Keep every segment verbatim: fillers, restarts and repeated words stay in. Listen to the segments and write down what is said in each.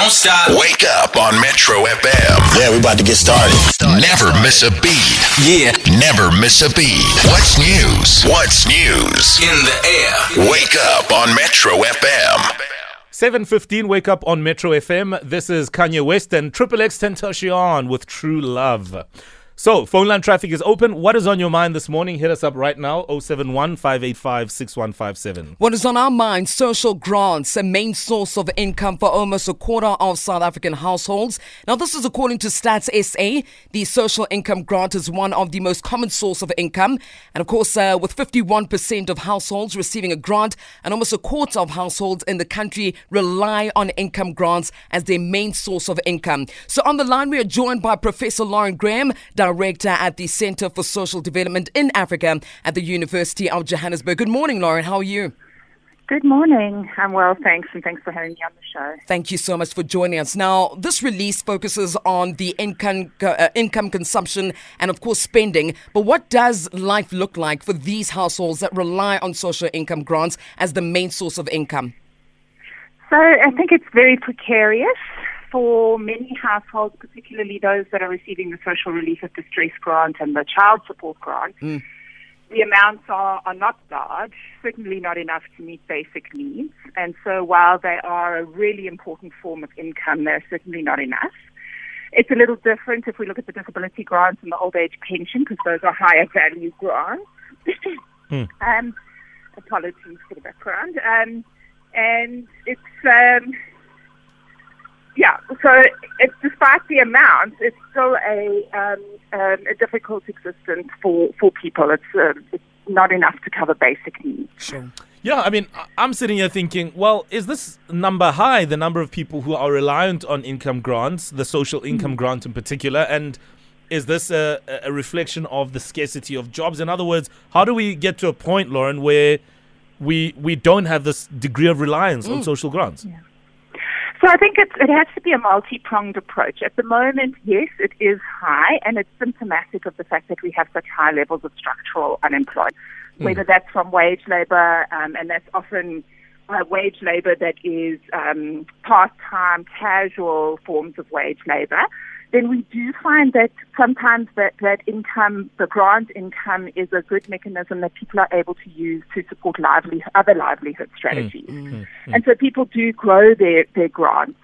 Don't stop. Wake up on Metro F M. Yeah, we about to get started. Never miss a beat. Yeah. Never miss a beat. What's news? What's news? In the air. Wake up on Metro F M. seven fifteen, wake up on Metro F M. This is Kanye West and XXXTentacion with True Love. So, phone line traffic is open. What is on your mind this morning? Hit us up right now, zero seven one, five eight five, six one five seven. What is on our mind? Social grants, a main source of income for almost a quarter of South African households. Now, this is according to Stats S A. The social income grant is one of the most common source of income. And, of course, uh, with fifty-one percent of households receiving a grant, and almost a quarter of households in the country rely on income grants as their main source of income. So, on the line, we are joined by Professor Lauren Graham, Director at the Centre for Social Development in Africa at the University of Johannesburg. Good morning, Lauren. How are you? Good morning. I'm well, thanks, and thanks for having me on the show. Thank you so much for joining us. Now, this release focuses on the income, uh, income consumption and, of course, spending. But what does life look like for these households that rely on social income grants as the main source of income? So I think it's very precarious for many households, particularly those that are receiving the Social Relief of Distress Grant and the Child Support Grant. Mm. The amounts are, are not large, certainly not enough to meet basic needs. And so while they are a really important form of income, they're certainly not enough. It's a little different if we look at the disability grants and the old age pension, because those are higher value grants. mm. um, apologies for the background. Um, and it's... Um, Yeah, so it's, despite the amount, it's still a um, um, a difficult existence for, for people. It's, um, it's not enough to cover basic needs. Sure. Yeah, I mean, I'm sitting here thinking, well, is this number high, the number of people who are reliant on income grants, the social income mm-hmm. grant in particular, and is this a, a reflection of the scarcity of jobs? In other words, how do we get to a point, Lauren, where we, we don't have this degree of reliance mm. on social grants? Yeah. So I think it's, it has to be a multi-pronged approach. At the moment, yes, it is high, and it's symptomatic of the fact that we have such high levels of structural unemployment, mm. whether that's from wage labour, um, and that's often uh, wage labour that is um, part-time, casual forms of wage labour. Then we do find that sometimes that, that income, the grant income, is a good mechanism that people are able to use to support lively, other livelihood strategies. Mm, mm, mm. And so people do grow their, their grants.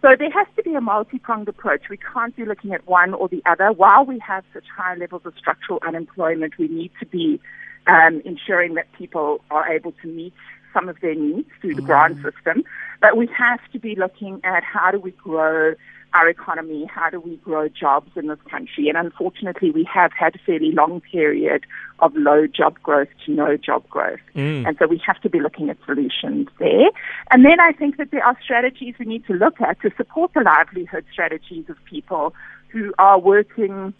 So there has to be a multi-pronged approach. We can't be looking at one or the other. While we have such high levels of structural unemployment, we need to be um, ensuring that people are able to meet some of their needs through the mm. grant system. But we have to be looking at how do we grow our economy, how do we grow jobs in this country? And unfortunately, we have had a fairly long period of low job growth to no job growth. Mm. And so we have to be looking at solutions there. And then I think that there are strategies we need to look at to support the livelihood strategies of people who are working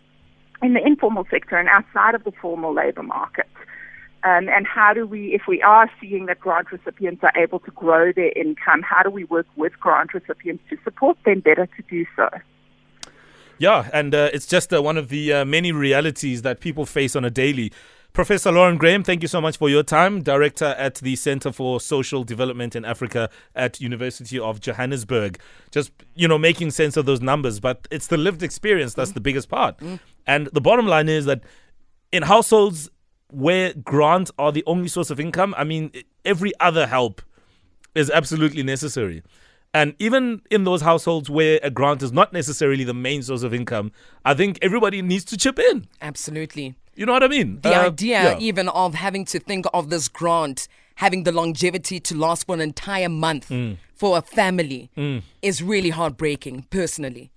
in the informal sector and outside of the formal labor market. Um, and how do we, if we are seeing that grant recipients are able to grow their income, how do we work with grant recipients to support them better to do so? Yeah, and uh, it's just uh, one of the uh, many realities that people face on a daily. Professor Lauren Graham, thank you so much for your time. Director at the Centre for Social Development in Africa at University of Johannesburg. Just, you know, making sense of those numbers, but it's the lived experience that's mm. the biggest part. Mm. And the bottom line is that in households where grants are the only source of income, I mean, every other help is absolutely necessary. And even in those households where a grant is not necessarily the main source of income, I think everybody needs to chip in. Absolutely. You know what I mean? The uh, idea yeah. even of having to think of this grant having the longevity to last for an entire month mm. for a family mm. is really heartbreaking, personally.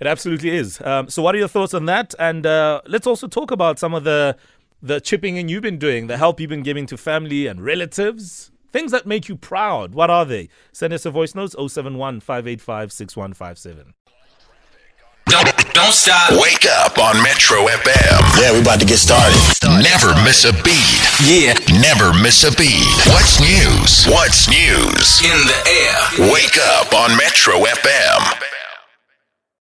It absolutely is. Um, so what are your thoughts on that? And uh, let's also talk about some of the The chipping in you've been doing, the help you've been giving to family and relatives, things that make you proud. What are they? Send us a voice note, zero seven one, five eight five, six one five seven. Don't, don't stop. Wake up on Metro F M. Yeah, we're about to get started. Never miss a beat. Yeah. Never miss a beat. What's news? What's news? In the air. Wake up on Metro F M.